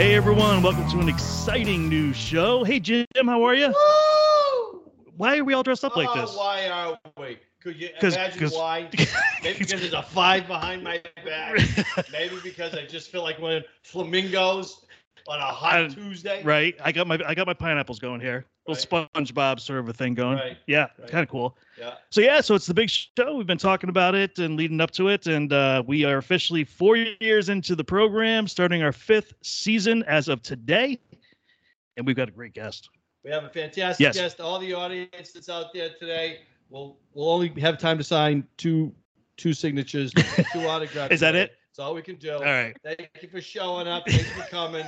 Hey, everyone. Welcome to an exciting new show. Hey, Jim, how are you? Woo! Why are we all dressed up like this? Why are we? Could you imagine why? Maybe because there's a five behind my back. Maybe because I just feel like we're flamingos on a hot Tuesday. Right. I got my pineapples going here. A little SpongeBob sort of a thing going. Right. Yeah. Right. Kind of cool. Yeah. So it's the big show. We've been talking about it and leading up to it. And we are officially 4 years into the program, starting our 5th season as of today. And we've got a great guest. We have a fantastic guest. All the audience that's out there today. We'll only have time to sign two signatures, 2 autographs. Is that it? That's all we can do. All right. Thank you for showing up. Thank you for coming.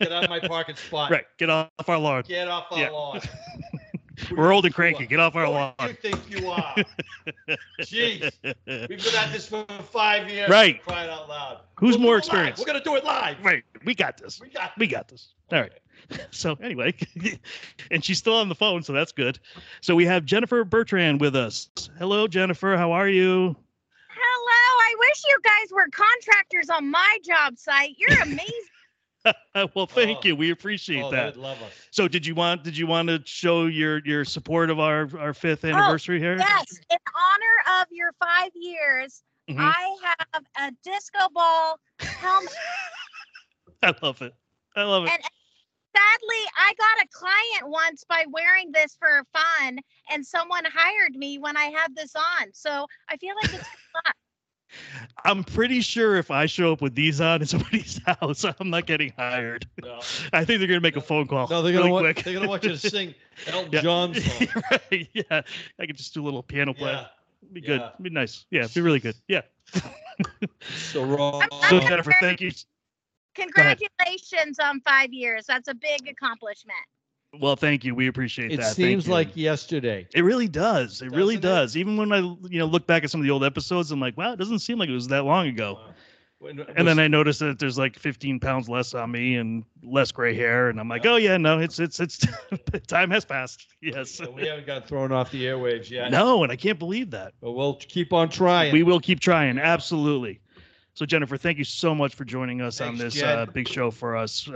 Get out of my parking spot. Right. Get off our lawn. Get off our lawn. We're old and cranky. Get off our lawn. Who do you think you are? Jeez. We've been at this for 5 years. Right. Crying out loud. Who's more experienced? We're going to do it live. Right. We got this. All right. So anyway, and she's still on the phone, so that's good. So we have Jennifer Bertrand with us. Hello, Jennifer. How are you? Hello. I wish you guys were contractors on my job site. You're amazing. Well, thank you. We appreciate that. Love us. So did you want to show your support of our 5th anniversary here? Yes. In honor of your 5 years, I have a disco ball helmet. I love it. And sadly, I got a client once by wearing this for fun, and someone hired me when I had this on. So I feel like it's fun. I'm pretty sure if I show up with these on in somebody's house, I'm not getting hired. No. I think they're going to make a phone call. No, they're going really to want you to sing Elton John's song. Right, yeah, I could just do a little piano play. Yeah. Be good. Yeah. Be nice. Yeah, be really good. Yeah. So wrong. So Jennifer, thank you. Congratulations on 5 years. That's a big accomplishment. Well, thank you. We appreciate that. It seems like yesterday. It really does. It really does. Even when I look back at some of the old episodes, I'm like, wow, it doesn't seem like it was that long ago. And then I noticed that there's like 15 pounds less on me and less gray hair. And I'm like, it's time has passed. Yes. So we haven't got thrown off the airwaves yet. No, and I can't believe that. But we'll keep on trying. We will keep trying. Absolutely. So, Jennifer, thank you so much for joining us on this big show for us.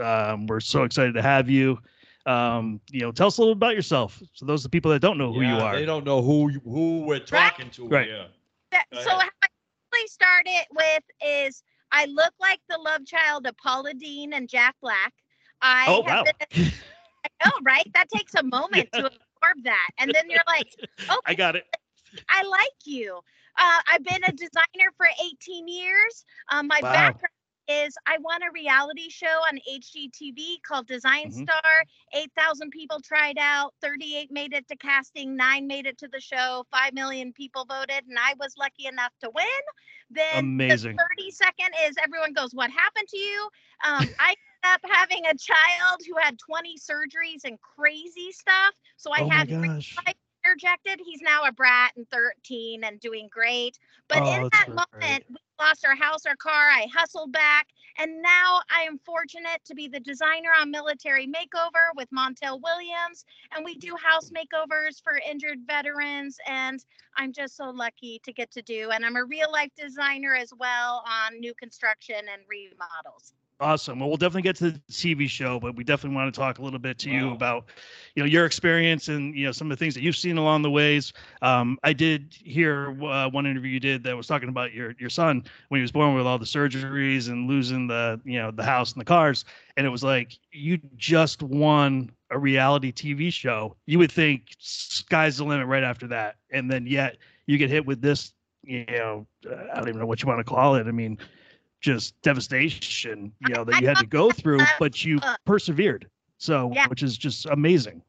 We're so excited to have you. Tell us a little about yourself. So those are the people that don't know who you are. They don't know who we're talking to. Right. Yeah. So how I really started with is I look like the love child of Paula Deen and Jack Black. Wow. I know, right? That takes a moment to absorb that. And then you're like, okay, I got it. I like you. I've been a designer for 18 years. My background is I won a reality show on HGTV called Design Star. 8,000 people tried out. 38 made it to casting. 9 made it to the show. 5 million people voted, and I was lucky enough to win. Then the 32nd is everyone goes, "What happened to you?" I ended up having a child who had 20 surgeries and crazy stuff. So I had interjected. He's now a brat and 13 and doing great. But in that moment, we lost our house, our car. I hustled back. And now I am fortunate to be the designer on Military Makeover with Montel Williams. And we do house makeovers for injured veterans. And I'm just so lucky to get to do. And I'm a real life designer as well on new construction and remodels. Awesome. Well, we'll definitely get to the TV show, but we definitely want to talk a little bit to you about, your experience and, some of the things that you've seen along the ways. I did hear one interview you did that was talking about your son when he was born with all the surgeries and losing the, the house and the cars. And it was like, you just won a reality TV show. You would think sky's the limit right after that. And then yet you get hit with this, I don't even know what you want to call it. I mean, just devastation, that you had to go through, but you persevered. So, which is just amazing.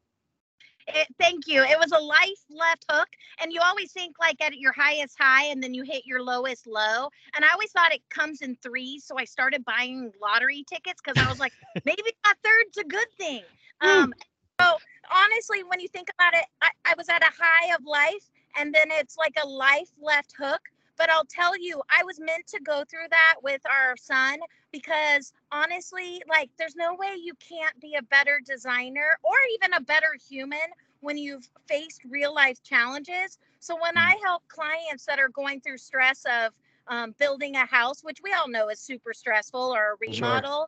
Thank you. It was a life left hook. And you always think like at your highest high and then you hit your lowest low. And I always thought it comes in threes. So I started buying lottery tickets because I was like, maybe my third's a good thing. So honestly, when you think about it, I was at a high of life and then it's like a life left hook. But I'll tell you, I was meant to go through that with our son because honestly, like there's no way you can't be a better designer or even a better human when you've faced real life challenges. So when I help clients that are going through stress of building a house, which we all know is super stressful or a remodel,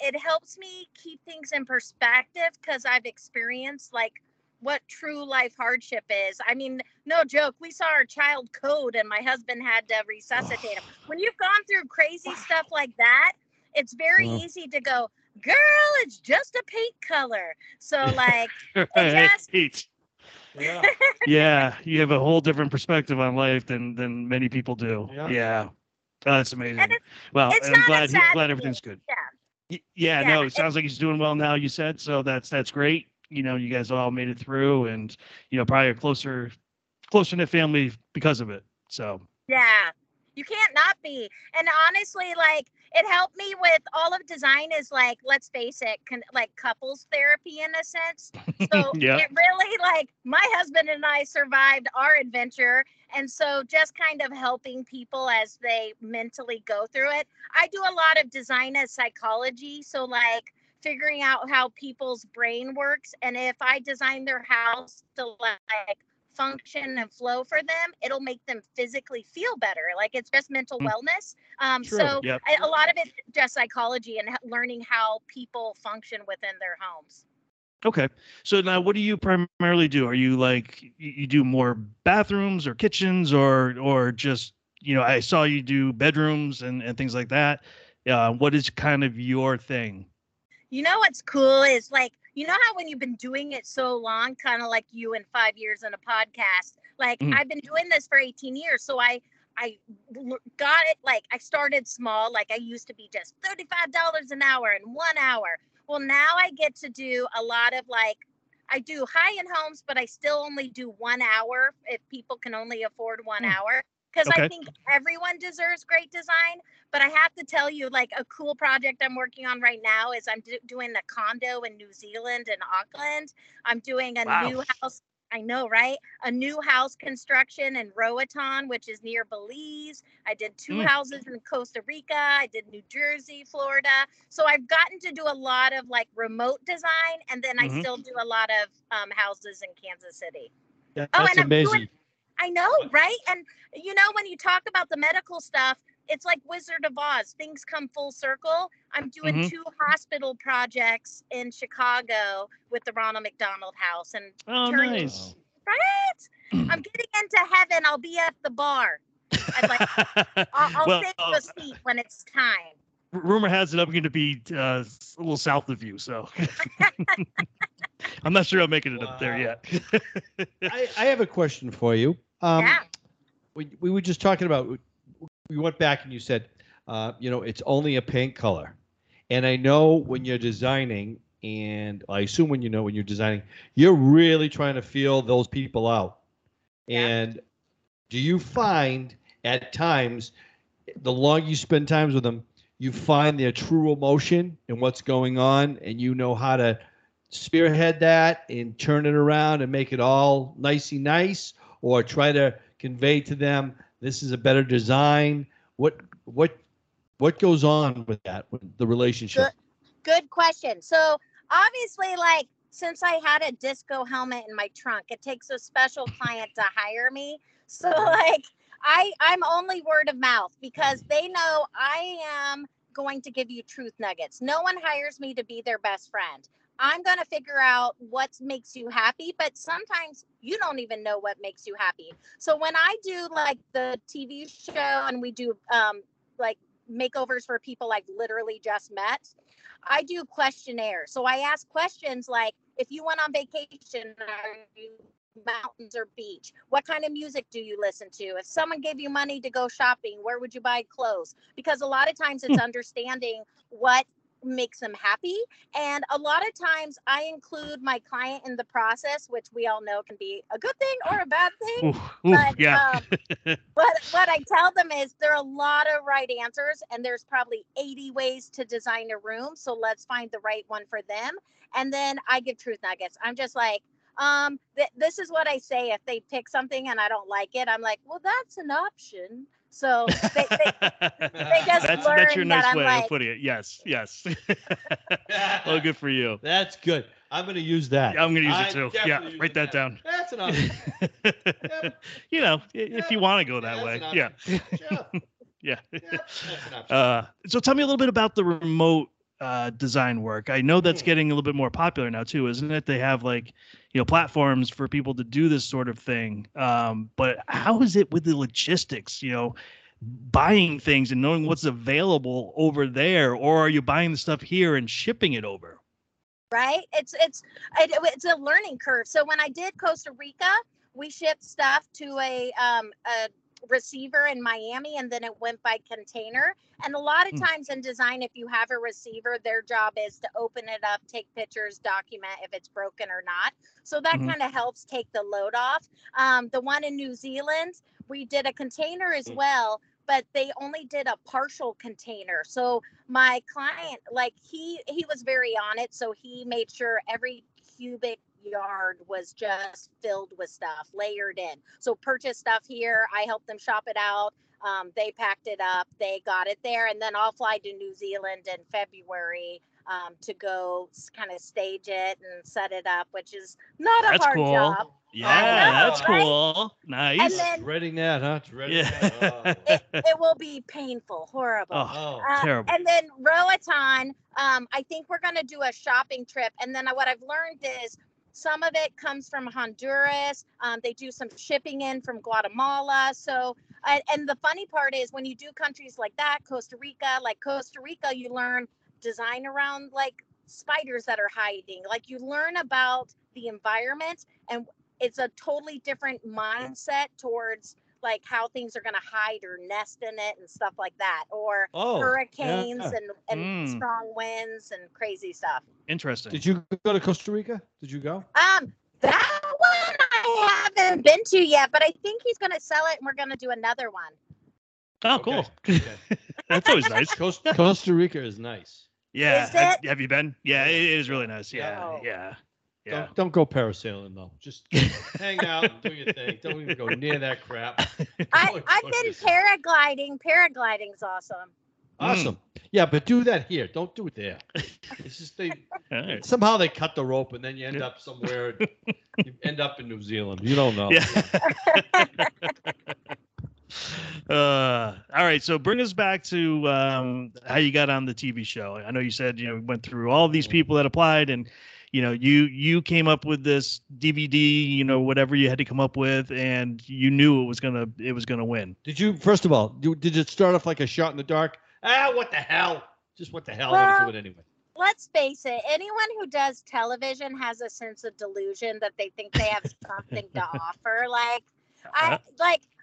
It helps me keep things in perspective because I've experienced like what true life hardship is. I mean, no joke. We saw our child code and my husband had to resuscitate him. When you've gone through crazy stuff like that, it's very easy to go, girl, it's just a paint color. So like, yeah. Yeah, you have a whole different perspective on life than many people do. Yeah, yeah. Oh, that's amazing. Well, wow. I'm glad everything's good. Yeah. No, it sounds like he's doing well now. You said so. That's great. You know, you guys all made it through, and you know, probably a closer knit family because of it. So yeah, you can't not be. And honestly, like, it helped me with all of design is like, let's face it, like couples therapy in a sense. So It really, like, my husband and I survived our adventure. And so just kind of helping people as they mentally go through it. I do a lot of design as psychology. So like figuring out how people's brain works. And if I design their house to like function and flow for them, it'll make them physically feel better. Like it's just mental wellness. A lot of it's just psychology and learning how people function within their homes. Okay. So now what do you primarily do? Are you like, you do more bathrooms or kitchens or just, you know, I saw you do bedrooms and things like that. What is kind of your thing? You know, what's cool is like, you know how when you've been doing it so long, kind of like you in 5 years in a podcast, like I've been doing this for 18 years. So I got it. Like I started small, like I used to be just $35 an hour in 1 hour. Well, now I get to do a lot of like, I do high-end homes, but I still only do 1 hour if people can only afford 1 hour. Because I think everyone deserves great design. But I have to tell you, like, a cool project I'm working on right now is I'm doing a condo in New Zealand and Auckland. I'm doing a new house. I know, right? A new house construction in Roatan, which is near Belize. I did two houses in Costa Rica. I did New Jersey, Florida. So I've gotten to do a lot of like remote design. And then I still do a lot of houses in Kansas City. Yeah, that's amazing. I know, right? And you know, when you talk about the medical stuff, it's like Wizard of Oz. Things come full circle. I'm doing two hospital projects in Chicago with the Ronald McDonald House. And nice. Right? I'm getting into heaven. I'll be at the bar. I'll save the seat when it's time. Rumor has it I'm going to be a little south of you, so... I'm not sure I'm making it up there yet. I have a question for you. We were just talking about... We went back and you said, you know, it's only a paint color. And I know when you're designing, and I assume when you're designing, you're really trying to feel those people out. Yeah. And do you find at times, the longer you spend time with them, you find their true emotion and what's going on, and you know how to spearhead that and turn it around and make it all nicey nice, or try to convey to them, this is a better design. What goes on with that, with the relationship? Good question. So obviously, like, since I had a disco helmet in my trunk, it takes a special client to hire me. So like, I'm only word of mouth because they know I am going to give you truth nuggets. No one hires me to be their best friend. I'm going to figure out what makes you happy, but sometimes you don't even know what makes you happy. So when I do like the TV show and we do like makeovers for people I've literally just met, I do questionnaires. So I ask questions like, if you went on vacation, are you mountains or beach? What kind of music do you listen to? If someone gave you money to go shopping, where would you buy clothes? Because a lot of times it's understanding what makes them happy. And a lot of times I include my client in the process, which we all know can be a good thing or a bad thing. But what I tell them is there are a lot of right answers and there's probably 80 ways to design a room. So let's find the right one for them. And then I give truth nuggets. I'm just like, this is what I say. If they pick something and I don't like it, I'm like, well, that's an option. So they just learn that's your nice way of putting it. Yes. Well, good for you. That's good. I'm going to use that. Yeah, I'm going to use it too. Yeah, write that down. That's an option. You know, if you want to go that way. Yeah. Yeah. That's an option. So tell me a little bit about the remote design work. I know that's getting a little bit more popular now too, isn't it? They have like, you know, platforms for people to do this sort of thing. But how is it with the logistics, you know, buying things and knowing what's available over there, or are you buying the stuff here and shipping it over? Right. It's a learning curve. So when I did Costa Rica, we shipped stuff to a receiver in Miami, and then it went by container. And a lot of times in design, if you have a receiver, their job is to open it up, take pictures, document if it's broken or not. So that kind of helps take the load off. The one in New Zealand, we did a container as well, but they only did a partial container. So my client, like he was very on it. So he made sure every cubic yard was just filled with stuff, layered in. So purchase stuff here, I helped them shop it out. They packed it up, they got it there, and then I'll fly to New Zealand in February to go kind of stage it and set it up, which is not a hard job. Yeah, that's cool. Nice. And then, dreading that, huh? Dreading that. Oh. It will be painful, horrible. Terrible. And then Roatan, I think we're going to do a shopping trip. And then what I've learned is some of it comes from Honduras. They do some shipping in from Guatemala. So, and the funny part is when you do countries like that, Costa Rica, you learn design around like spiders that are hiding. Like you learn about the environment, and it's a totally different mindset towards like how things are going to hide or nest in it and stuff like that, or hurricanes and strong winds and crazy stuff. Interesting. Did you go to Costa Rica? Did you go? That one I haven't been to yet, but I think he's going to sell it and we're going to do another one. Oh, cool. Okay. That's always nice. Costa Rica is nice. Yeah. Is it? Have you been? Yeah, it is really nice. Yeah. No. Yeah. Yeah. Don't go parasailing though. Just hang out and do your thing. Don't even go near that crap. I've been paragliding. Paragliding's awesome. Awesome. Yeah, but do that here. Don't do it there. It's just somehow they cut the rope and then you end up somewhere. You end up in New Zealand. You don't know. Yeah. All right, so bring us back to how you got on the TV show. I know you said you went through all these people that applied, and you came up with this DVD, whatever you had to come up with, and you knew it was gonna win. Did you first of all? Did it start off like a shot in the dark? What the hell? Just what the hell? Well, I'll do it anyway. Let's face it. Anyone who does television has a sense of delusion that they think they have something to offer. Like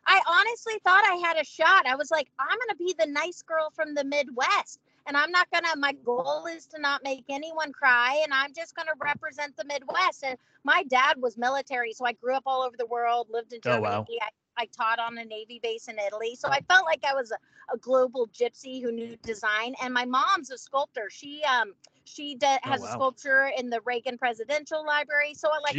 I honestly thought I had a shot. I was like, I'm gonna be the nice girl from the Midwest. And I'm not going to, my goal is to not make anyone cry. And I'm just going to represent the Midwest. And my dad was military. So I grew up all over the world, lived in Germany. Oh, wow. I taught on a Navy base in Italy. So I felt like I was a global gypsy who knew design. And my mom's a sculptor. She has a sculpture in the Reagan Presidential Library. So I like,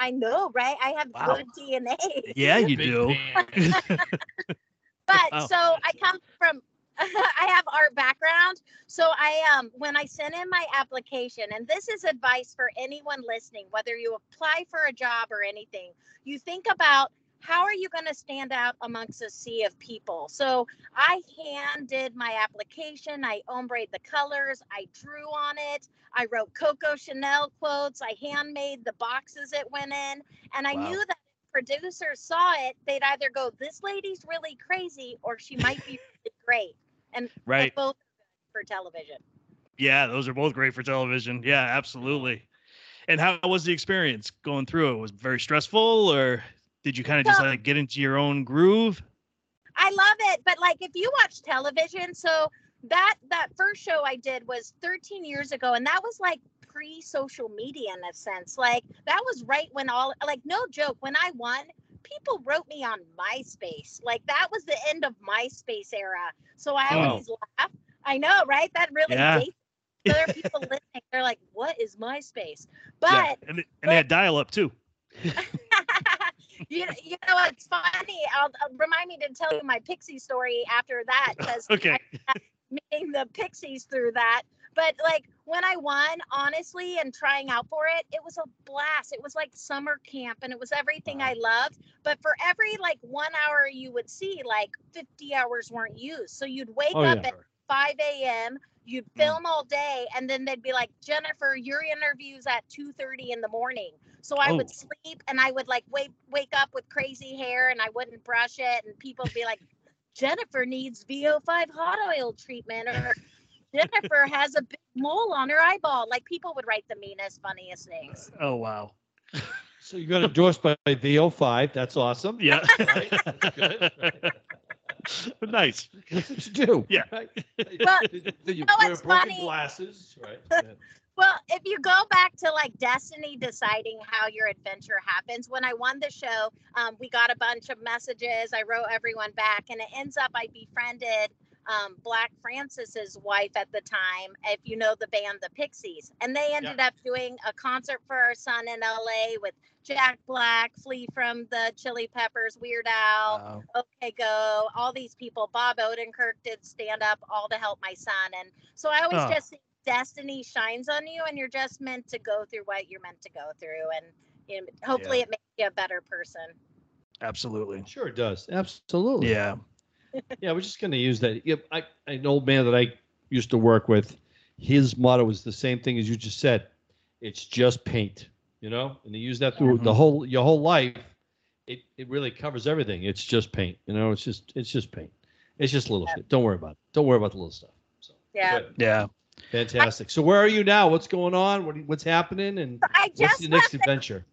I know, right? I have good DNA. Yeah, you do. But so I come from, I have art background. So I when I sent in my application, and this is advice for anyone listening, whether you apply for a job or anything, you think about how are you going to stand out amongst a sea of people. So I hand did my application. I ombre the colors. I drew on it. I wrote Coco Chanel quotes. I handmade the boxes it went in. And I knew that if producers saw it, they'd either go, this lady's really crazy, or she might be great. And both for television. Yeah, those are both great for television. Yeah, absolutely. And how was the experience going through it? Was it very stressful, or did you kind of just like get into your own groove? I love it. But like if you watch television, so that first show I did was 13 years ago, and that was like pre-social media in a sense. Like that was right when all, like no joke, when I won, people wrote me on MySpace. Like that was the end of MySpace era. So I always laugh. I know, right? That really dates. So there are people listening. They're like, what is MySpace? But and they had dial-up too. you know, it's funny. I'll remind me to tell you my Pixie story after that. Okay. Meeting the Pixies through that. But like when I won, honestly, and trying out for it, it was a blast. It was like summer camp, and it was everything I loved. But for every like 1 hour you would see, like 50 hours weren't used. So you'd wake up at 5 a.m., you'd film all day, and then they'd be like, Jennifer, your interview's at 2:30 in the morning. So I would sleep, and I would like wake up with crazy hair, and I wouldn't brush it, and people would be like, Jennifer needs VO5 hot oil treatment, or Jennifer has a big mole on her eyeball. Like, people would write the meanest, funniest things. Oh, wow. So you got endorsed by VO5. That's awesome. Yeah. Nice. That's what you do. Yeah. Right? Well, you know what's funny? Glasses, right? Yeah. Well, if you go back to like destiny deciding how your adventure happens, when I won the show, we got a bunch of messages. I wrote everyone back, and it ends up I befriended Black Francis's wife at the time, if you know the band the Pixies, and they ended up doing a concert for our son in LA with Jack Black, Flea from the Chili Peppers, Weird Al, OK Go, all these people. Bob Odenkirk did stand up, all to help my son. And so I always just think destiny shines on you, and you're just meant to go through what you're meant to go through, and you know, hopefully it makes you a better person. Absolutely. Sure it does. Absolutely. Yeah. Yeah, we're just going to use that. Yeah, an old man that I used to work with, his motto was the same thing as you just said. It's just paint, you know? And he used that through the whole your whole life. It really covers everything. It's just paint, you know? It's just paint. It's just little shit. Don't worry about it. Don't worry about the little stuff. So, good. Yeah. Fantastic. So where are you now? What's going on? What's happening? And what's your next adventure?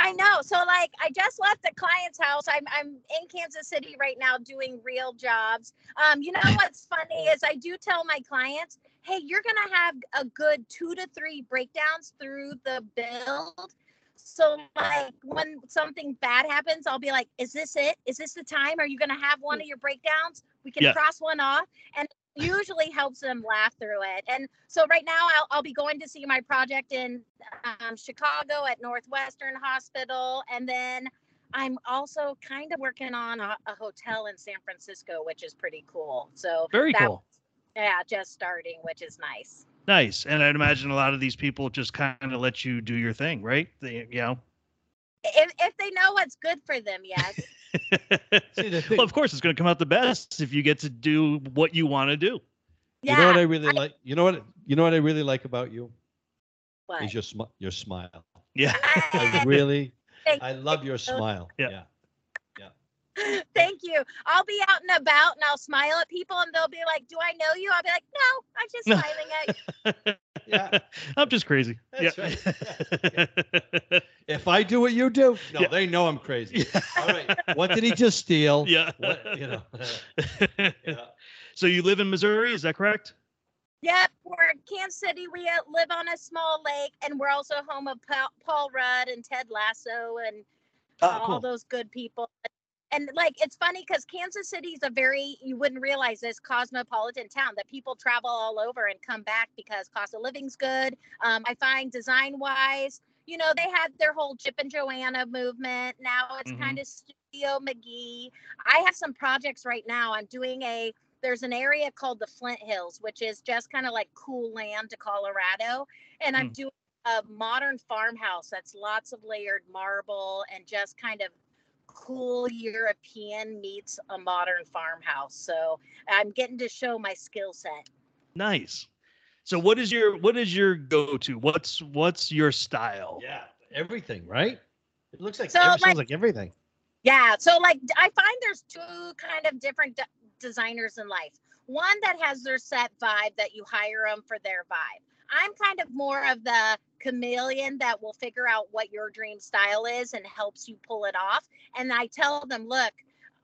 I know. So like, I just left the client's house. I'm in Kansas City right now doing real jobs. You know what's funny is I do tell my clients, hey, you're going to have a good 2 to 3 breakdowns through the build. So like when something bad happens, I'll be like, is this it? Is this the time? Are you going to have one of your breakdowns? We can cross one off. And it usually helps them laugh through it. And so right now I'll be going to see my project in Chicago at Northwestern Hospital. And then I'm also kind of working on a hotel in San Francisco, which is pretty cool. So cool. Yeah, just starting, which is nice. Nice. And I'd imagine a lot of these people just kind of let you do your thing, right? You know, if they know what's good for them, yes. Well, of course, it's going to come out the best if you get to do what you want to do. Yeah, you know what I really like. You know what I really like about you? What? Is your smile. Yeah, I really. I love your smile. Yeah. Yeah. Thank you. I'll be out and about, and I'll smile at people, and they'll be like, "Do I know you?" I'll be like, "No, I'm just smiling at you." Yeah, I'm just crazy. That's right. Yeah. If I do what you do, they know I'm crazy. Yeah. All right. What did he just steal? Yeah. What, you know. Yeah. So you live in Missouri, is that correct? Yep. We're in Kansas City. We live on a small lake, and we're also home of Paul Rudd and Ted Lasso and all those good people. And like, it's funny because Kansas City is a very, you wouldn't realize this, cosmopolitan town that people travel all over and come back because cost of living's good. I find design wise, you know, they had their whole Chip and Joanna movement. Now it's kind of Studio McGee. I have some projects right now. I'm doing there's an area called the Flint Hills, which is just kind of like cool land to Colorado. And I'm doing a modern farmhouse that's lots of layered marble and just kind of cool European meets a modern farmhouse. So I'm getting to show my skill set. Nice. So what is your go-to? What's your style? Yeah, everything, right? It looks like, sounds like everything. Yeah. So like, I find there's two kind of different designers in life. One that has their set vibe that you hire them for their vibe. I'm kind of more of the chameleon that will figure out what your dream style is and helps you pull it off. And I tell them, look,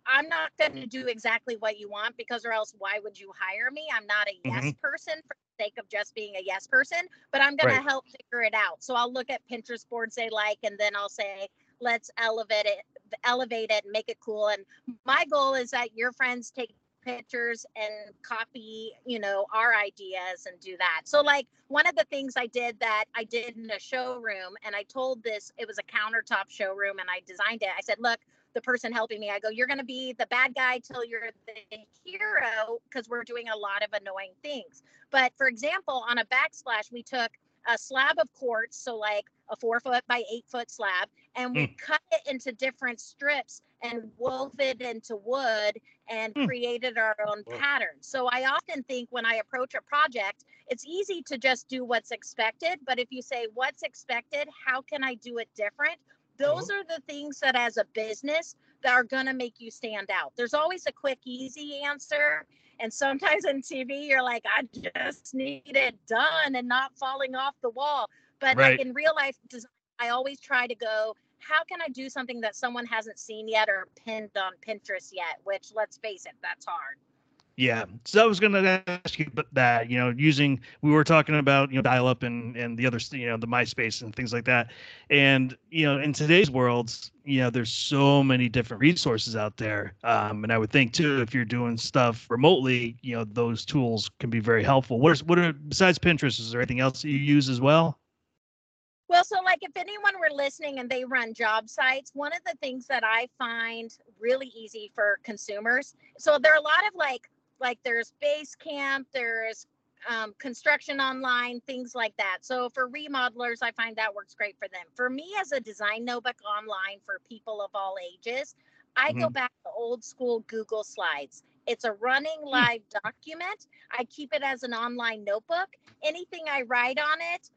I'm not going to do exactly what you want because or else why would you hire me? I'm not a yes person for the sake of just being a yes person, but I'm going to help figure it out. So I'll look at Pinterest boards they like, and then I'll say, let's elevate it and make it cool. And my goal is that your friends take pictures and copy, you know, our ideas and do that. So like one of the things I did in a showroom, and I told this, it was a countertop showroom, and I designed it. I said, look, the person helping me, I go, you're going to be the bad guy till you're the hero because we're doing a lot of annoying things. But for example, on a backsplash, we took a slab of quartz, so like a 4-foot by 8-foot slab, and we cut it into different strips and wove it into wood and created our own pattern. So I often think when I approach a project, it's easy to just do what's expected. But if you say what's expected, how can I do it different? Those are the things that as a business that are going to make you stand out. There's always a quick, easy answer. And sometimes in TV, you're like, I just need it done and not falling off the wall. But like in real life design, I always try to go, how can I do something that someone hasn't seen yet or pinned on Pinterest yet? Which, let's face it, that's hard. Yeah. So I was going to ask you about that, you know, using, we were talking about, you know, dial up and the other, you know, the MySpace and things like that. And, you know, in today's world, you know, there's so many different resources out there. And I would think too, if you're doing stuff remotely, you know, those tools can be very helpful. What are, besides Pinterest, is there anything else that you use as well? Well, so like if anyone were listening and they run job sites, one of the things that I find really easy for consumers. So there are a lot of like there's Basecamp, there's construction online, things like that. So for remodelers, I find that works great for them. For me as a design notebook online for people of all ages, I go back to old school Google Slides. It's a running live document. I keep it as an online notebook. Anything I write on it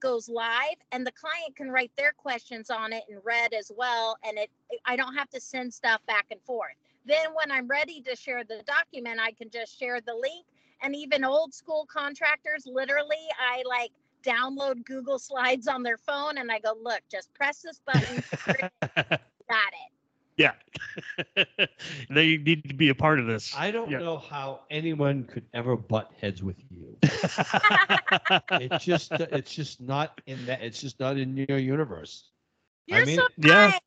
goes live, and the client can write their questions on it in red as well. And I don't have to send stuff back and forth. Then when I'm ready to share the document, I can just share the link. And even old school contractors, literally, I like download Google Slides on their phone and I go, look, just press this button. Got it. Yeah. They need to be a part of this. I don't know how anyone could ever butt heads with you. It's just not in that. It's just not in your universe. You're so nice. Yeah.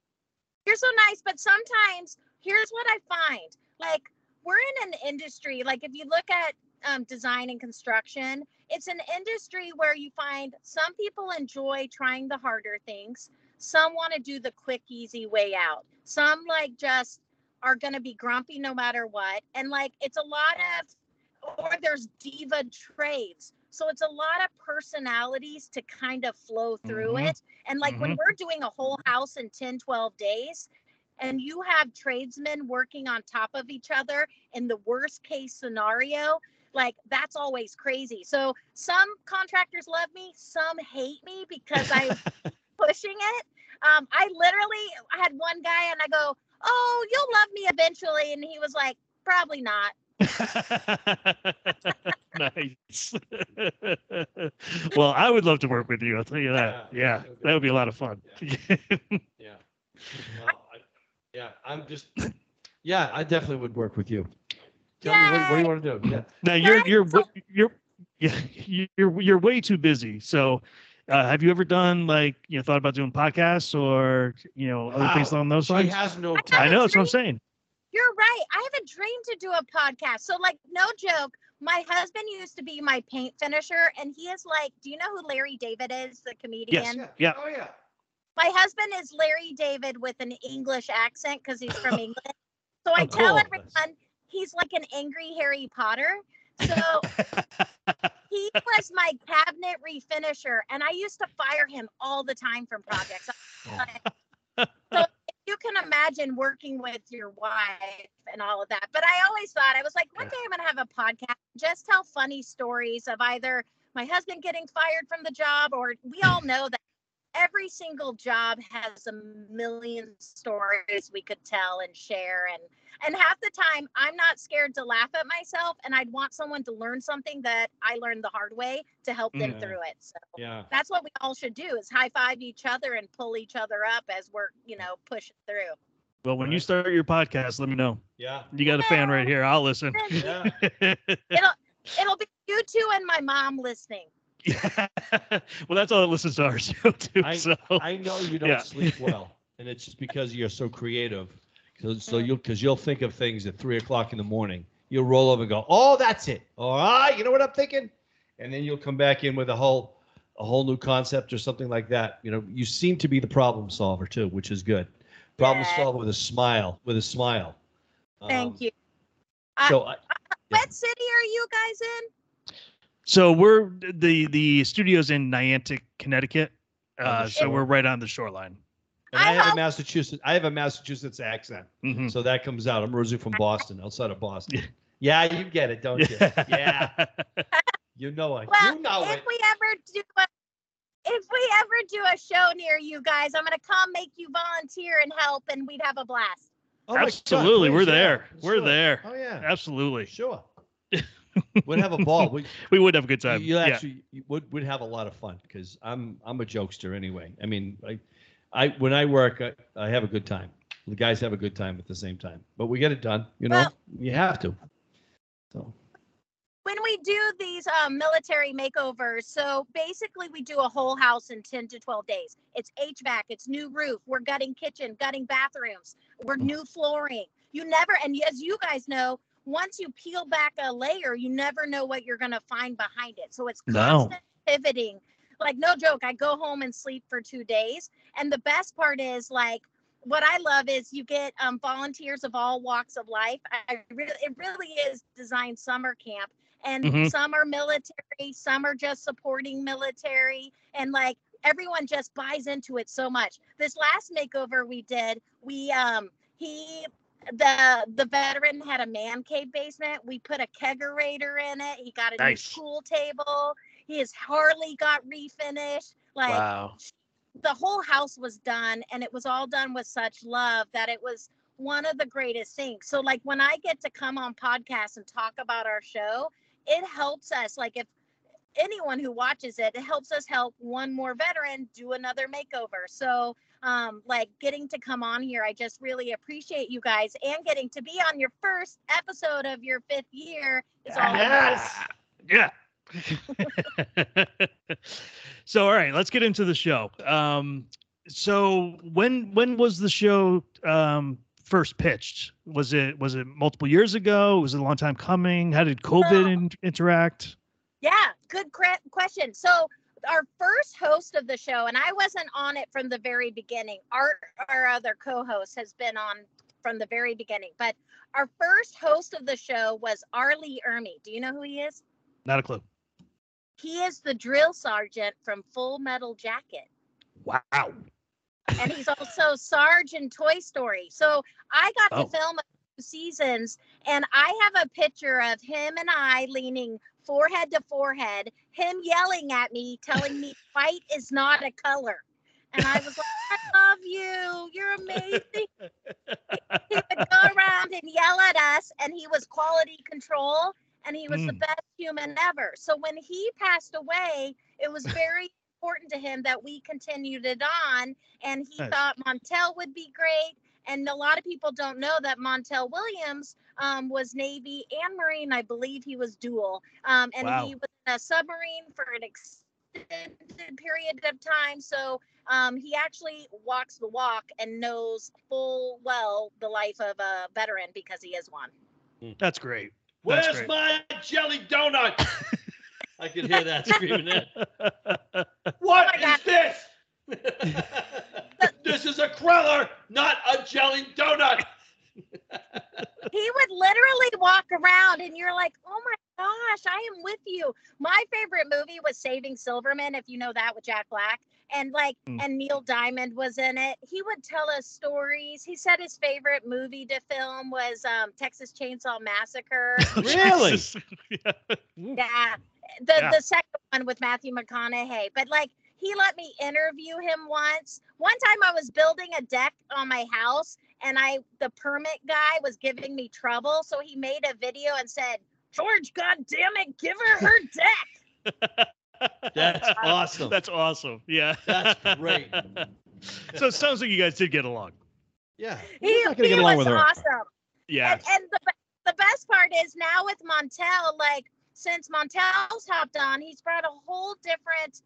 You're so nice, but sometimes here's what I find. Like, we're in an industry, like if you look at design and construction, it's an industry where you find some people enjoy trying the harder things. Some want to do the quick, easy way out. Some like just are going to be grumpy no matter what. And like, it's a lot of, or there's diva trades. So it's a lot of personalities to kind of flow through it. And like when we're doing a whole house in 10, 12 days, and you have tradesmen working on top of each other in the worst case scenario, like that's always crazy. So some contractors love me, some hate me because I'm pushing it. I had one guy and I go, oh, you'll love me eventually. And he was like, probably not. Nice. Well, I would love to work with you. I'll tell you that. Yeah. That would be a lot of fun. Yeah. Well, yeah, I definitely would work with you. Tell me what do you want to do? Yeah. Now you're way too busy. So, have you ever done thought about doing podcasts or other things along those lines? She has no time. I know, that's what I'm saying. You're right. I have a dream to do a podcast. So like, no joke. My husband used to be my paint finisher, and he is like, do you know who Larry David is, the comedian? Yes. Yeah. Oh yeah. My husband is Larry David with an English accent because he's from England. So I tell everyone he's like an angry Harry Potter. So he was my cabinet refinisher, and I used to fire him all the time from projects. So if you can imagine working with your wife and all of that. But I always thought, I was like, one day I'm going to have a podcast, just tell funny stories of either my husband getting fired from the job, or we all know that every single job has a million stories we could tell and share. And half the time, I'm not scared to laugh at myself. And I'd want someone to learn something that I learned the hard way to help them through it. So that's what we all should do, is high five each other and pull each other up as we're, pushing through. Well, when you start your podcast, let me know. Yeah. You got a fan right here. I'll listen. Yeah. It'll be you two and my mom listening. Yeah. Well, that's all that listens to our show too. I know you don't sleep well, and it's just because you're so creative. So you'll think of things at 3 o'clock in the morning. You'll roll over and go, "Oh, that's it. All right, you know what I'm thinking," and then you'll come back in with a whole new concept or something like that. You seem to be the problem solver too, which is good. Problem solver with a smile. Thank you. What city are you guys in? So we're the studio's in Niantic, Connecticut. So we're right on the shoreline. And I have a Massachusetts accent, mm-hmm. so that comes out. I'm originally from Boston, outside of Boston. Yeah, you get it, don't you? Yeah, you know it. Well, you know if it. If we ever do a show near you guys, I'm gonna come make you volunteer and help, and we'd have a blast. Oh, absolutely, we're there. Sure. We're there. Oh yeah, absolutely. Sure. We'd have a ball. We would have a good time. You actually would have a lot of fun because I'm a jokester anyway. I mean, when I work, I have a good time. The guys have a good time at the same time, but we get it done. You know, you have to. So when we do these military makeovers, so basically we do a whole house in 10 to 12 days. It's HVAC, it's new roof. We're gutting kitchen, gutting bathrooms. We're new flooring. You never, and as you guys know, once you peel back a layer, you never know what you're going to find behind it. So it's constant pivoting. Like, no joke, I go home and sleep for 2 days. And the best part is, like, what I love is you get volunteers of all walks of life. It really is designed summer camp. And mm-hmm. some are military, some are just supporting military. And, like, everyone just buys into it so much. This last makeover we did, the veteran had a man cave basement. We put a kegerator in it. He got a new pool table. His Harley got refinished. Like the whole house was done, and it was all done with such love that it was one of the greatest things. So like when I get to come on podcasts and talk about our show, it helps us. Like if anyone who watches it, it helps us help one more veteran do another makeover. So like getting to come on here, I just really appreciate you guys, and getting to be on your first episode of your 5th year is all So all right, let's get into the show. So when was the show first pitched? Was it multiple years ago? Was it a long time coming? How did COVID interact? Yeah, good question. So our first host of the show, and I wasn't on it from the very beginning. Our other co-host has been on from the very beginning. But our first host of the show was Arlie Ermey. Do you know who he is? Not a clue. He is the drill sergeant from Full Metal Jacket. Wow. And he's also Sarge in Toy Story. So I got to film a few seasons, and I have a picture of him and I leaning forehead to forehead, him yelling at me, telling me white is not a color. And I was like, I love you. You're amazing. He would go around and yell at us, and he was quality control, and he was the best human ever. So when he passed away, it was very important to him that we continued it on, and he thought Montel would be great. And a lot of people don't know that Montel Williams was Navy and Marine. I believe he was dual. And he was in a submarine for an extended period of time. So he actually walks the walk and knows full well the life of a veteran because he is one. That's great. Where's my jelly donut? I could hear that screaming in. What is this? This is a cruller, not a jelly donut. He would literally walk around and you're like, oh my gosh, I am with you. My favorite movie was Saving Silverman, if you know that, with Jack Black. And and Neil Diamond was in it. He would tell us stories. He said his favorite movie to film was Texas Chainsaw Massacre. Really? Yeah. The second one with Matthew McConaughey. But like, he let me interview him once. One time I was building a deck on my house, and the permit guy was giving me trouble. So he made a video and said, George, goddammit, give her deck. That's awesome. That's awesome. Yeah. That's great. So it sounds like you guys did get along. Yeah. He was awesome. Yeah. And the best part is now with Montel, like since Montel's hopped on, he's brought a whole different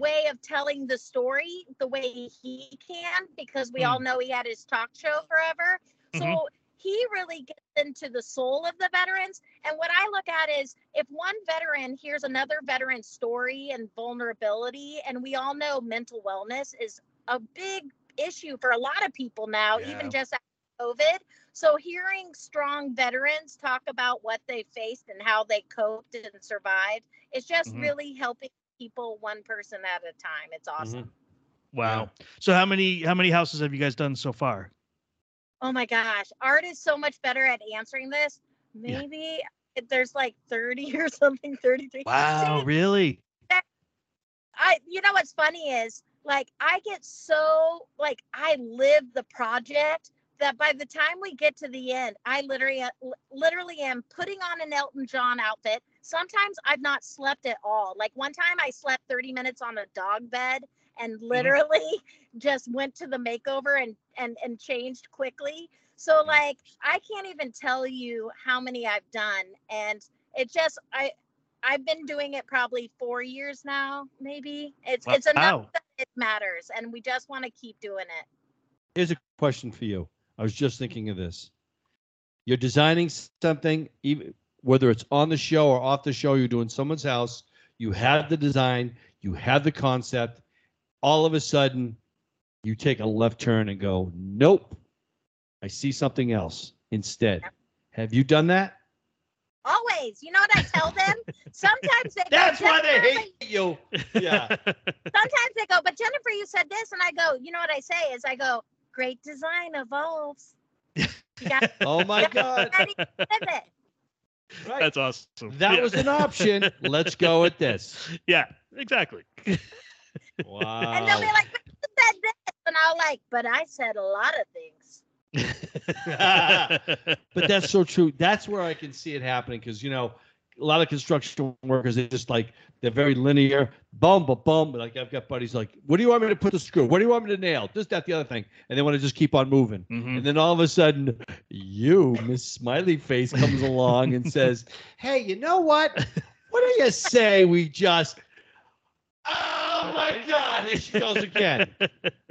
way of telling the story the way he can, because we all know he had his talk show forever. So he really gets into the soul of the veterans. And what I look at is if one veteran hears another veteran's story and vulnerability, and we all know mental wellness is a big issue for a lot of people now, even just after COVID. So hearing strong veterans talk about what they faced and how they coped and survived, it's just really helping people one person at a time. It's awesome. Wow. So how many houses have you guys done so far? Oh my gosh. Art is so much better at answering this. Maybe there's like 30 or something, 33. Wow, really? You know what's funny is, like, I get so, like, I live the project that by the time we get to the end, I literally am putting on an Elton John outfit. Sometimes I've not slept at all. Like, one time I slept 30 minutes on a dog bed and literally just went to the makeover and changed quickly. So, like, I can't even tell you how many I've done. And it just, I've been doing it probably 4 years now, maybe. It's enough that it matters, and we just want to keep doing it. Here's a question for you. I was just thinking of this. You're designing something, even whether it's on the show or off the show, you're doing someone's house, you have the design, you have the concept, all of a sudden, you take a left turn and go, nope, I see something else instead. Yep. Have you done that? Always. You know what I tell them? Sometimes they that's go, why they hate you. Yeah. Sometimes they go, but Jennifer, you said this, and I go, you know what I say is I go, great design evolves. Oh my God. Right. That's awesome. That was an option. Let's go with this. Yeah, exactly. Wow. And they'll be like, but you said this. And I'll like, but I said a lot of things. But that's so true. That's where I can see it happening, because you know a lot of construction workers, they're just like, they're very linear, boom, ba boom. But like I've got buddies like, what do you want me to put the screw? What do you want me to nail? This, that, the other thing, and they want to just keep on moving. And then all of a sudden, you, Miss Smiley Face, comes along and says, "Hey, you know what? What do you say we just?" Oh my God! There she goes again.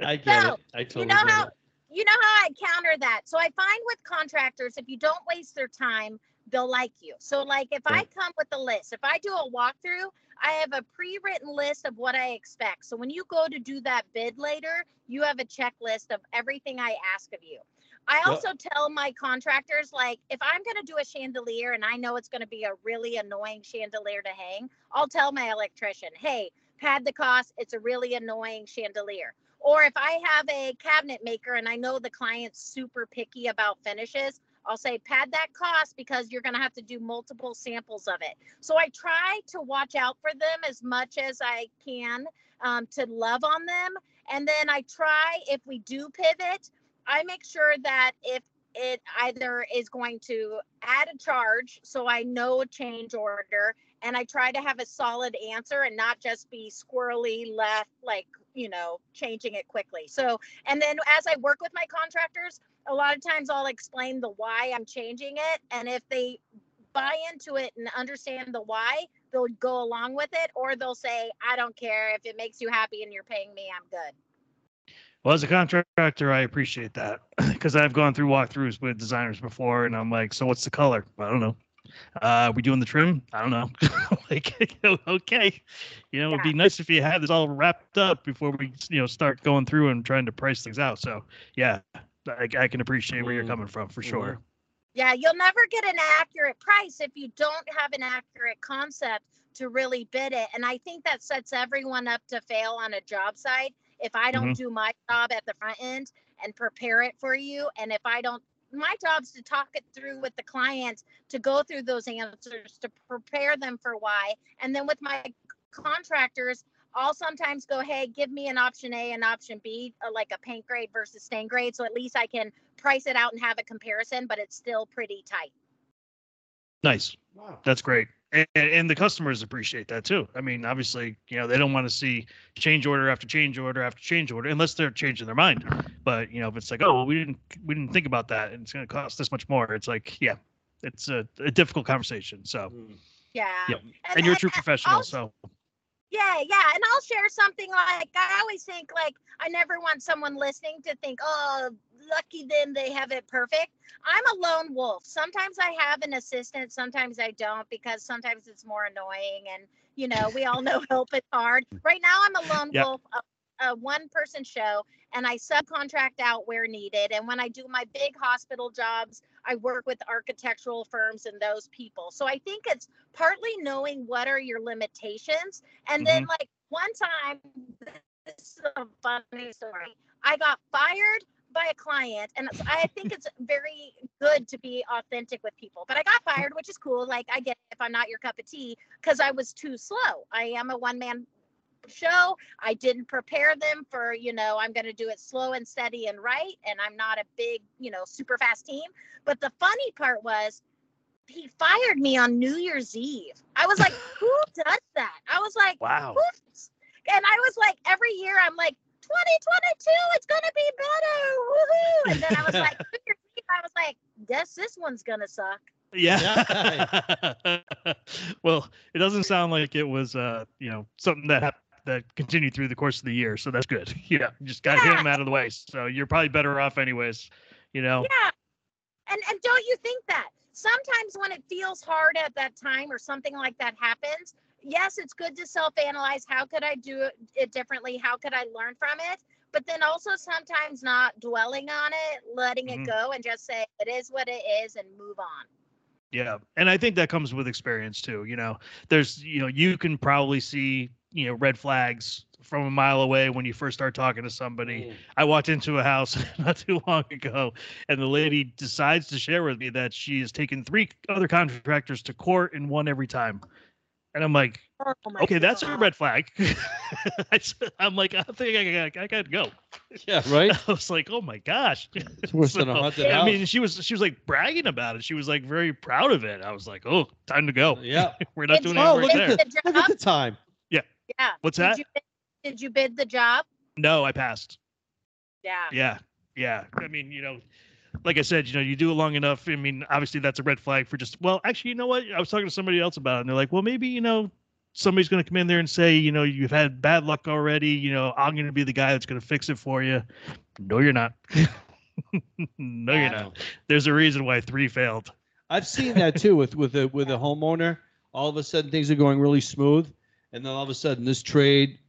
I get it. I totally get it. You know how I counter that? So I find with contractors, if you don't waste their time, they'll like you. So like if I come with a list, if I do a walkthrough, I have a pre-written list of what I expect. So when you go to do that bid later, you have a checklist of everything I ask of you. I also tell my contractors, like, if I'm going to do a chandelier and I know it's going to be a really annoying chandelier to hang, I'll tell my electrician, hey, pad the cost. It's a really annoying chandelier. Or if I have a cabinet maker and I know the client's super picky about finishes, I'll say pad that cost because you're going to have to do multiple samples of it. So I try to watch out for them as much as I can, to love on them. And then I try, if we do pivot, I make sure that if it either is going to add a charge, so I know a change order, and I try to have a solid answer and not just be squirrely left, like, you know, changing it quickly. So, and then as I work with my contractors, a lot of times I'll explain the why I'm changing it. And if they buy into it and understand the why, they'll go along with it, or they'll say, I don't care. If it makes you happy and you're paying me, I'm good. Well, as a contractor, I appreciate that, because I've gone through walkthroughs with designers before, and I'm like, so what's the color? I don't know. We doing the trim? I don't know. Like, okay, you know, it'd be nice if you had this all wrapped up before we, you know, start going through and trying to price things out. So yeah, I can appreciate where you're coming from for sure. Yeah, you'll never get an accurate price if you don't have an accurate concept to really bid it. And I think that sets everyone up to fail on a job site. If I don't do my job at the front end and prepare it for you, and if I don't, my job's to talk it through with the client, to go through those answers, to prepare them for why. And then with my contractors, I'll sometimes go, hey, give me an option A and option B, like a paint grade versus stain grade. So at least I can price it out and have a comparison, but it's still pretty tight. Nice. Wow. That's great. And the customers appreciate that too. I mean, obviously, you know, they don't want to see change order after change order after change order, unless they're changing their mind. But you know, if it's like, oh, well, we didn't think about that, and it's going to cost this much more, it's like, yeah, it's a difficult conversation. So yeah, and you're a true professional, so. Yeah. And I'll share something like, I always think, like, I never want someone listening to think, oh, lucky them, they have it perfect. I'm a lone wolf. Sometimes I have an assistant, sometimes I don't, because sometimes it's more annoying. And, you know, we all know help is hard. Right now I'm a lone wolf. a one-person show, and I subcontract out where needed. And when I do my big hospital jobs, I work with architectural firms and those people. So I think it's partly knowing what are your limitations. And then, like, one time, this is a funny story, I got fired by a client, and I think it's very good to be authentic with people, but I got fired, which is cool. Like, I get it if I'm not your cup of tea, because I was too slow. I am a one-man show. I didn't prepare them for, you know, I'm going to do it slow and steady and right, and I'm not a big, you know, super fast team. But the funny part was, he fired me on New Year's Eve. I was like, who does that? I was like, wow. Whoops. And I was like, every year I'm like, 2022, it's going to be better. Woohoo. And then I was like, New Year's Eve, I was like, guess this one's going to suck. Yeah. Well, it doesn't sound like it was, you know, something that happened, that continued through the course of the year. So that's good. Yeah. Just got him out of the way. So you're probably better off anyways, you know? Yeah. And don't you think that sometimes when it feels hard at that time or something like that happens, yes, it's good to self-analyze. How could I do it differently? How could I learn from it? But then also sometimes not dwelling on it, letting it go and just say, it is what it is and move on. Yeah. And I think that comes with experience too. You know, there's, you know, you can probably see, you know, red flags from a mile away when you first start talking to somebody. Mm. I walked into a house not too long ago, and the lady decides to share with me that she has taken 3 other contractors to court and won every time. And I'm like, oh, okay, that's a red flag. I'm like, I think I gotta go. Yeah, right. I was like, oh my gosh. It's worse than a haunted house. I mean, she was like bragging about it. She was like very proud of it. I was like, oh, time to go. Yeah, we're not doing anything there. Look at the time. Yeah. Yeah. What's that? Did you bid the job? No, I passed. Yeah. Yeah. Yeah. I mean, you know, like I said, you know, you do it long enough. I mean, obviously that's a red flag for just, well, actually, you know what? I was talking to somebody else about it, and they're like, well, maybe, you know, somebody's going to come in there and say, you know, you've had bad luck already. You know, I'm going to be the guy that's going to fix it for you. No, you're not. You're not. There's a reason why 3 failed. I've seen that too with a homeowner. All of a sudden things are going really smooth, and then all of a sudden this trade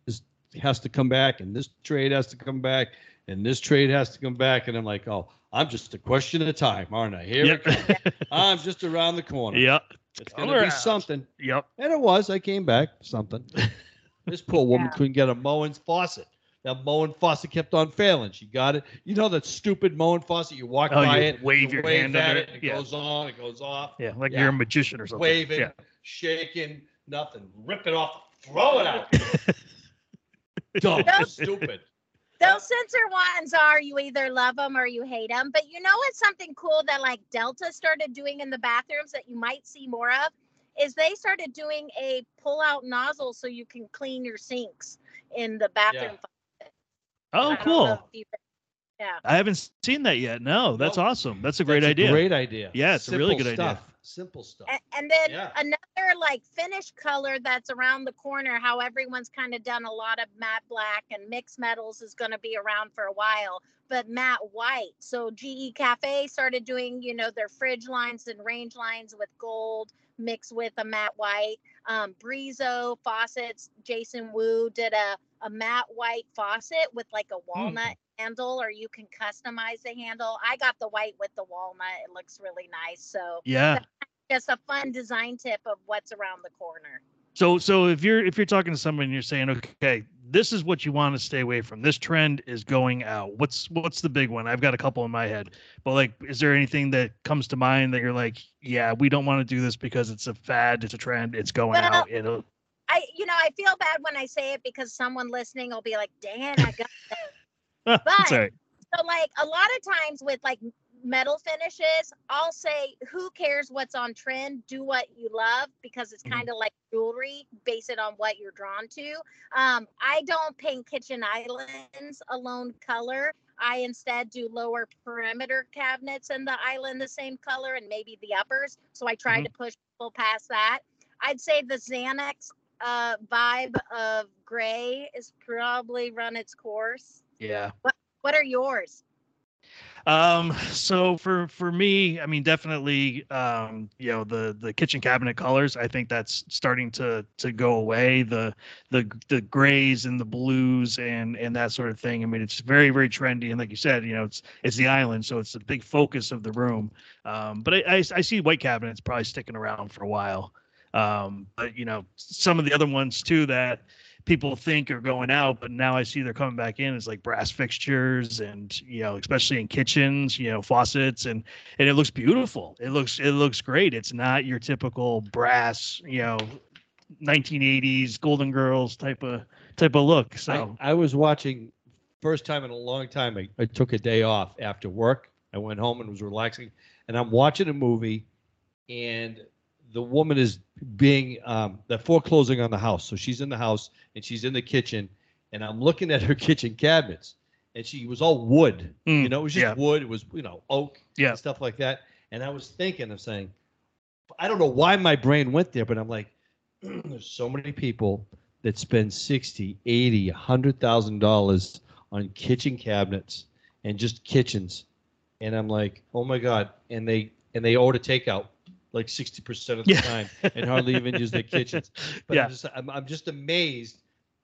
has to come back, and this trade has to come back, and this trade has to come back, and I'm like, oh, I'm just a question of time, aren't I? Here it comes. I'm just around the corner. Yep. It's going to be something. Yep. And it was. I came back. Something. This poor woman couldn't get a Moen faucet. That Moen faucet kept on failing. She got it. You know that stupid Moen faucet? You walk by it. Wave your hand at it. It goes on. It goes off. Yeah, like you're a magician or something. Waving, shaking, nothing. Rip it off. Throw it out. Dumb. Stupid. Those sensor ones are, you either love them or you hate them. But you know what's something cool that like Delta started doing in the bathrooms that you might see more of is they started doing a pull out nozzle so you can clean your sinks in the bathroom. Yeah. Oh, cool. Yeah. I haven't seen that yet. No, that's awesome. That's a great idea. Great idea. Yeah, it's a really good idea. Simple stuff. And then another like finish color that's around the corner, how everyone's kind of done a lot of matte black, and mixed metals is going to be around for a while, but matte white. So GE Cafe started doing, you know, their fridge lines and range lines with gold mixed with a matte white. Brizo faucets, Jason Wu did a matte white faucet with like a walnut handle, or you can customize the handle. I got the white with the walnut. It looks really nice. So yeah, just a fun design tip of what's around the corner. So if you're talking to someone and you're saying, okay, this is what you want to stay away from, this trend is going out, what's the big one? I've got a couple in my head, but like, is there anything that comes to mind that you're like, yeah, we don't want to do this because it's a fad, it's a trend, it's going out? I feel bad when I say it because someone listening will be like, "Dang, I got that." But so like a lot of times with like metal finishes, I'll say, who cares what's on trend? Do what you love, because it's kind of like jewelry, base it on what you're drawn to. I don't paint kitchen islands a lone color. I instead do lower perimeter cabinets and the island the same color, and maybe the uppers. So I try to push people past that. I'd say the Xanax vibe of gray is probably run its course. Yeah. What are yours? So for me, I mean, definitely, you know, the kitchen cabinet colors, I think that's starting to go away. The grays and the blues and that sort of thing. I mean, it's very, very trendy. And like you said, you know, it's the island, so it's the big focus of the room. But I see white cabinets probably sticking around for a while. But you know, some of the other ones too, that people think are going out, but now I see they're coming back in. It's like brass fixtures and, you know, especially in kitchens, you know, faucets, and it looks beautiful. It looks great. It's not your typical brass, you know, 1980s Golden Girls type of look. So I was watching, first time in a long time, I took a day off after work. I went home and was relaxing, and I'm watching a movie, and the woman is being, they're foreclosing on the house. So she's in the house and she's in the kitchen, and I'm looking at her kitchen cabinets, and she was all wood, you know, it was just wood. It was, you know, oak and stuff like that. And I was thinking of saying, I don't know why my brain went there, but I'm like, there's so many people that spend $60, $80, $100,000 on kitchen cabinets and just kitchens. And I'm like, oh my God. And they order takeout like 60% of the time, and hardly even use their kitchens. But I'm just amazed.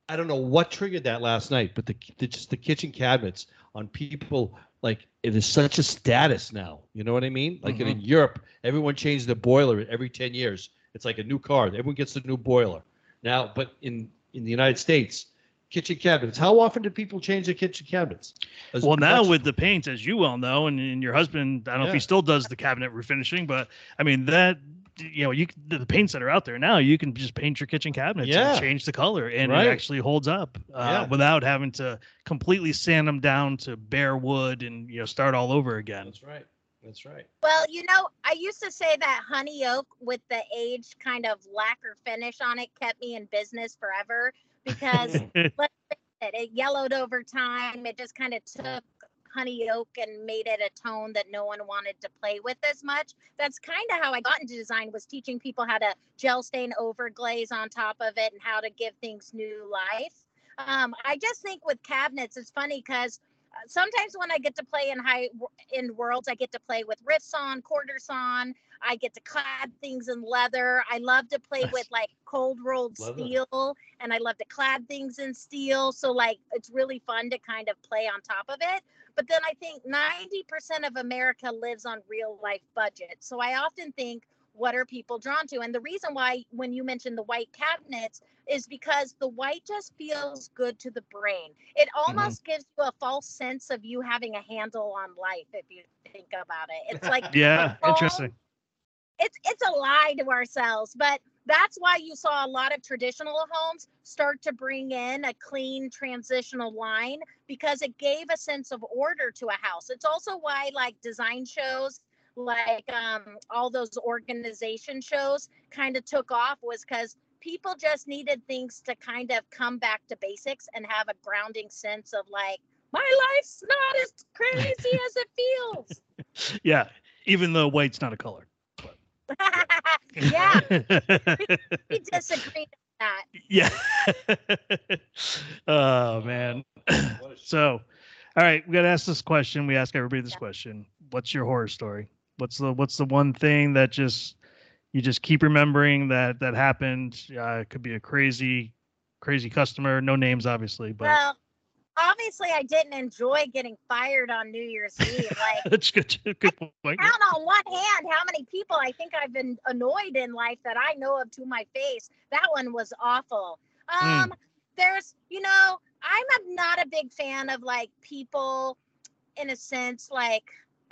I don't know what triggered that last night, but the kitchen cabinets on people, like, it is such a status now. You know what I mean? Like in Europe, everyone changed the boiler every 10 years. It's like a new car. Everyone gets a new boiler now. But in the United States, kitchen cabinets. How often do people change their kitchen cabinets? Well, now with the paint, as you well know, and your husband, I don't know if he still does the cabinet refinishing, but I mean that, you know, the paints that are out there now, you can just paint your kitchen cabinets and change the color, and it actually holds up without having to completely sand them down to bare wood and, you know, start all over again. That's right. That's right. Well, you know, I used to say that honey oak with the aged kind of lacquer finish on it kept me in business forever. Because let's face it yellowed over time. It just kind of took honey oak and made it a tone that no one wanted to play with as much. That's kind of how I got into design, was teaching people how to gel stain overglaze on top of it and how to give things new life. I just think with cabinets, it's funny because sometimes when I get to play in high-end worlds, I get to play with riffs on, quarters on. I get to clad things in leather. I love to play with like cold rolled steel, and I love to clad things in steel. So like, it's really fun to kind of play on top of it. But then I think 90% of America lives on real life budget. So I often think, what are people drawn to? And the reason why, when you mentioned the white cabinets, is because the white just feels good to the brain. It almost gives you a false sense of you having a handle on life, if you think about it. It's like interesting. It's a lie to ourselves, but that's why you saw a lot of traditional homes start to bring in a clean transitional line, because it gave a sense of order to a house. It's also why, like, design shows, like all those organization shows kind of took off, was because people just needed things to kind of come back to basics and have a grounding sense of like, my life's not as crazy as it feels. Yeah, even though white's not a color. Yeah, we disagree with that. Yeah. Oh man. So, all right, we gotta ask this question. We ask everybody this question. What's your horror story? What's the one thing that you just keep remembering that happened? It could be a crazy customer. No names, obviously, but. Well, obviously, I didn't enjoy getting fired on New Year's Eve. Like, that's good point. I count on one hand how many people I think I've been annoyed in life that I know of to my face. That one was awful. There's, you know, I'm not a big fan of like people, in a sense, like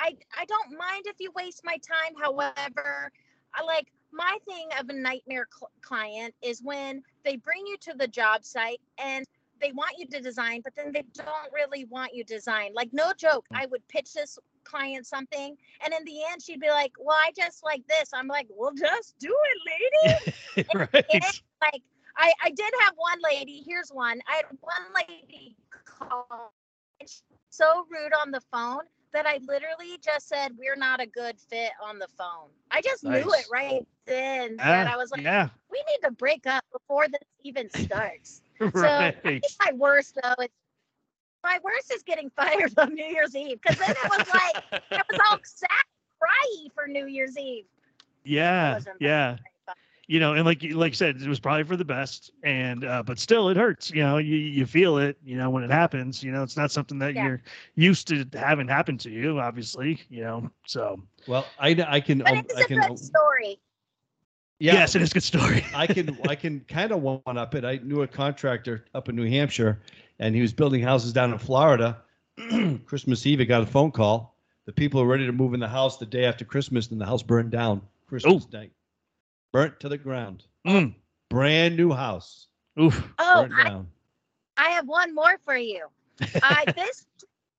I don't mind if you waste my time. However, I like. My thing of a nightmare client is when they bring you to the job site and they want you to design, but then they don't really want you to design. Like, no joke, I would pitch this client something, and in the end, she'd be like, well, I just like this. I'm like, well, just do it, lady. Right. And like, I did have one lady. Here's one. I had one lady call, and she was so rude on the phone that I literally just said, we're not a good fit on the phone. I just knew it right then. That I was like, we need to break up before this even starts. Right. So I think my worst though is my worst is getting fired on New Year's Eve, because then it was like it was all sad, cryy for New Year's Eve. Yeah, yeah. You know, and like I said, it was probably for the best, and but still, it hurts. You know, you feel it. You know, when it happens, you know, it's not something that you're used to having happen to you. Obviously, you know. So well, I can. But it's a good story. Yeah, yes, it is a good story. I can kind of one up it. I knew a contractor up in New Hampshire, and he was building houses down in Florida. Christmas Eve, I got a phone call. The people were ready to move in the house the day after Christmas, and the house burned down Christmas night. Burnt to the ground. Mm. Brand new house. Oof. Oh, burnt down. I have one more for you. This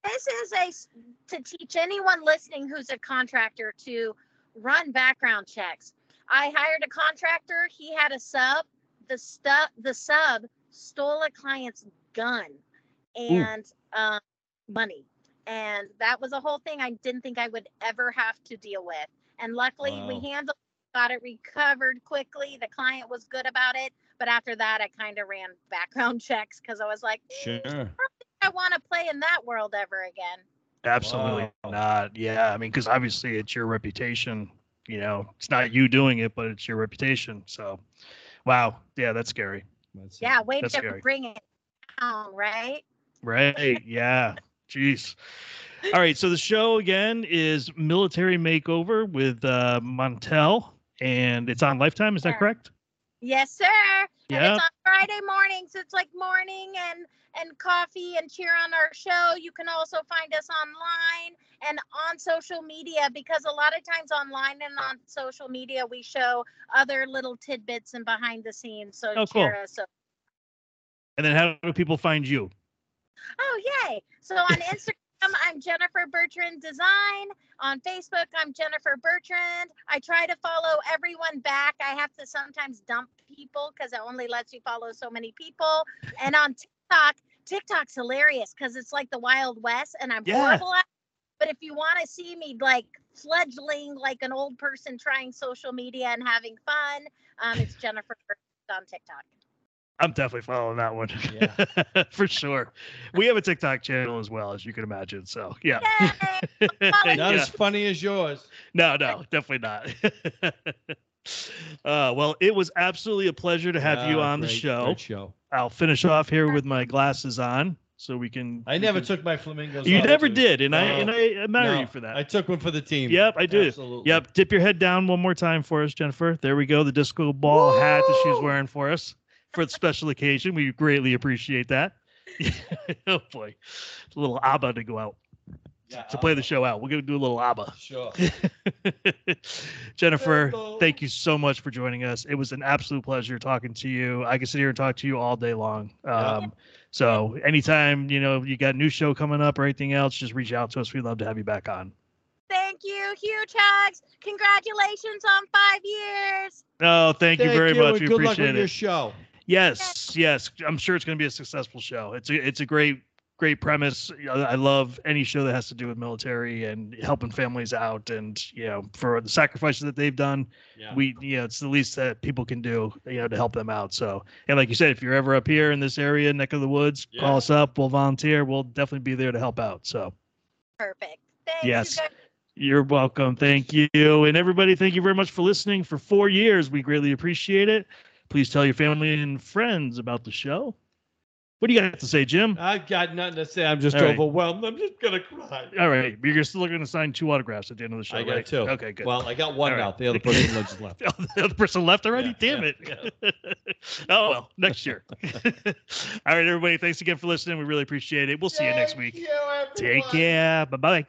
is to teach anyone listening who's a contractor to run background checks. I hired a contractor. He had a sub. The sub stole a client's gun and money, and that was a whole thing I didn't think I would ever have to deal with. And luckily, we handled. Got it recovered quickly. The client was good about it. But after that, I kind of ran background checks because I was like, sure. I don't think I want to play in that world ever again. Absolutely not. Yeah. I mean, because obviously it's your reputation. You know, it's not you doing it, but it's your reputation. So, wow. Yeah, that's scary. Yeah, way to bring it down, right? Right. Yeah. Jeez. All right. So the show again is Military Makeover with Montel, and it's on Lifetime. Is that correct? Yes, sir. Yeah. And it's on Friday mornings. It's like morning and coffee and cheer on our show. You can also find us online and on social media, because a lot of times online and on social media, we show other little tidbits and behind the scenes. So cheer us up. And then how do people find you? Oh, yay. So on Instagram, I'm Jennifer Bertrand Design. On Facebook, I'm Jennifer Bertrand. I try to follow everyone back. I have to sometimes dump people because it only lets you follow so many people. And on TikTok, TikTok's hilarious because it's like the Wild West, and I'm horrible at it. But if you want to see me like fledgling, like an old person trying social media and having fun, it's Jennifer Bertrand on TikTok. I'm definitely following that one. Yeah. For sure. We have a TikTok channel as well, as you can imagine. So, yeah. Not as funny as yours. No, definitely not. Well, it was absolutely a pleasure to have you on the show. Great show. I'll finish off here with my glasses on so we can. I never took my flamingos. You never did. And I admire you for that. I took one for the team. Yep, I did. Absolutely. Yep. Dip your head down one more time for us, Jennifer. There we go. The disco ball hat that she's wearing for us. For the special occasion, we greatly appreciate that. Oh boy, it's a little ABBA to go out to play the show out. We're gonna do a little ABBA. Sure. Jennifer, thank you so much for joining us. It was an absolute pleasure talking to you. I could sit here and talk to you all day long. So anytime you got a new show coming up or anything else, just reach out to us. We'd love to have you back on. Thank you. Huge hugs. Congratulations on 5 years. Oh, thank you very much. We appreciate it. Good luck with your show. Yes. I'm sure it's going to be a successful show. It's a great premise. I love any show that has to do with military and helping families out, and for the sacrifices that they've done, it's the least that people can do, to help them out. So, and like you said, if you're ever up here in this area, neck of the woods, call us up. We'll volunteer. We'll definitely be there to help out. So, perfect. Thank you. You're welcome. Thank you. And everybody, thank you very much for listening for 4 years. We greatly appreciate it. Please tell your family and friends about the show. What do you got to say, Jim? I've got nothing to say. I'm just overwhelmed. I'm just going to cry. All right. You're still going to sign 2 autographs at the end of the show, right? I got 2. Okay, good. Well, I got one out. The other person left. The other person left already? Damn it. Oh, well, next year. All right, everybody. Thanks again for listening. We really appreciate it. We'll see you next week. Take care. Bye-bye.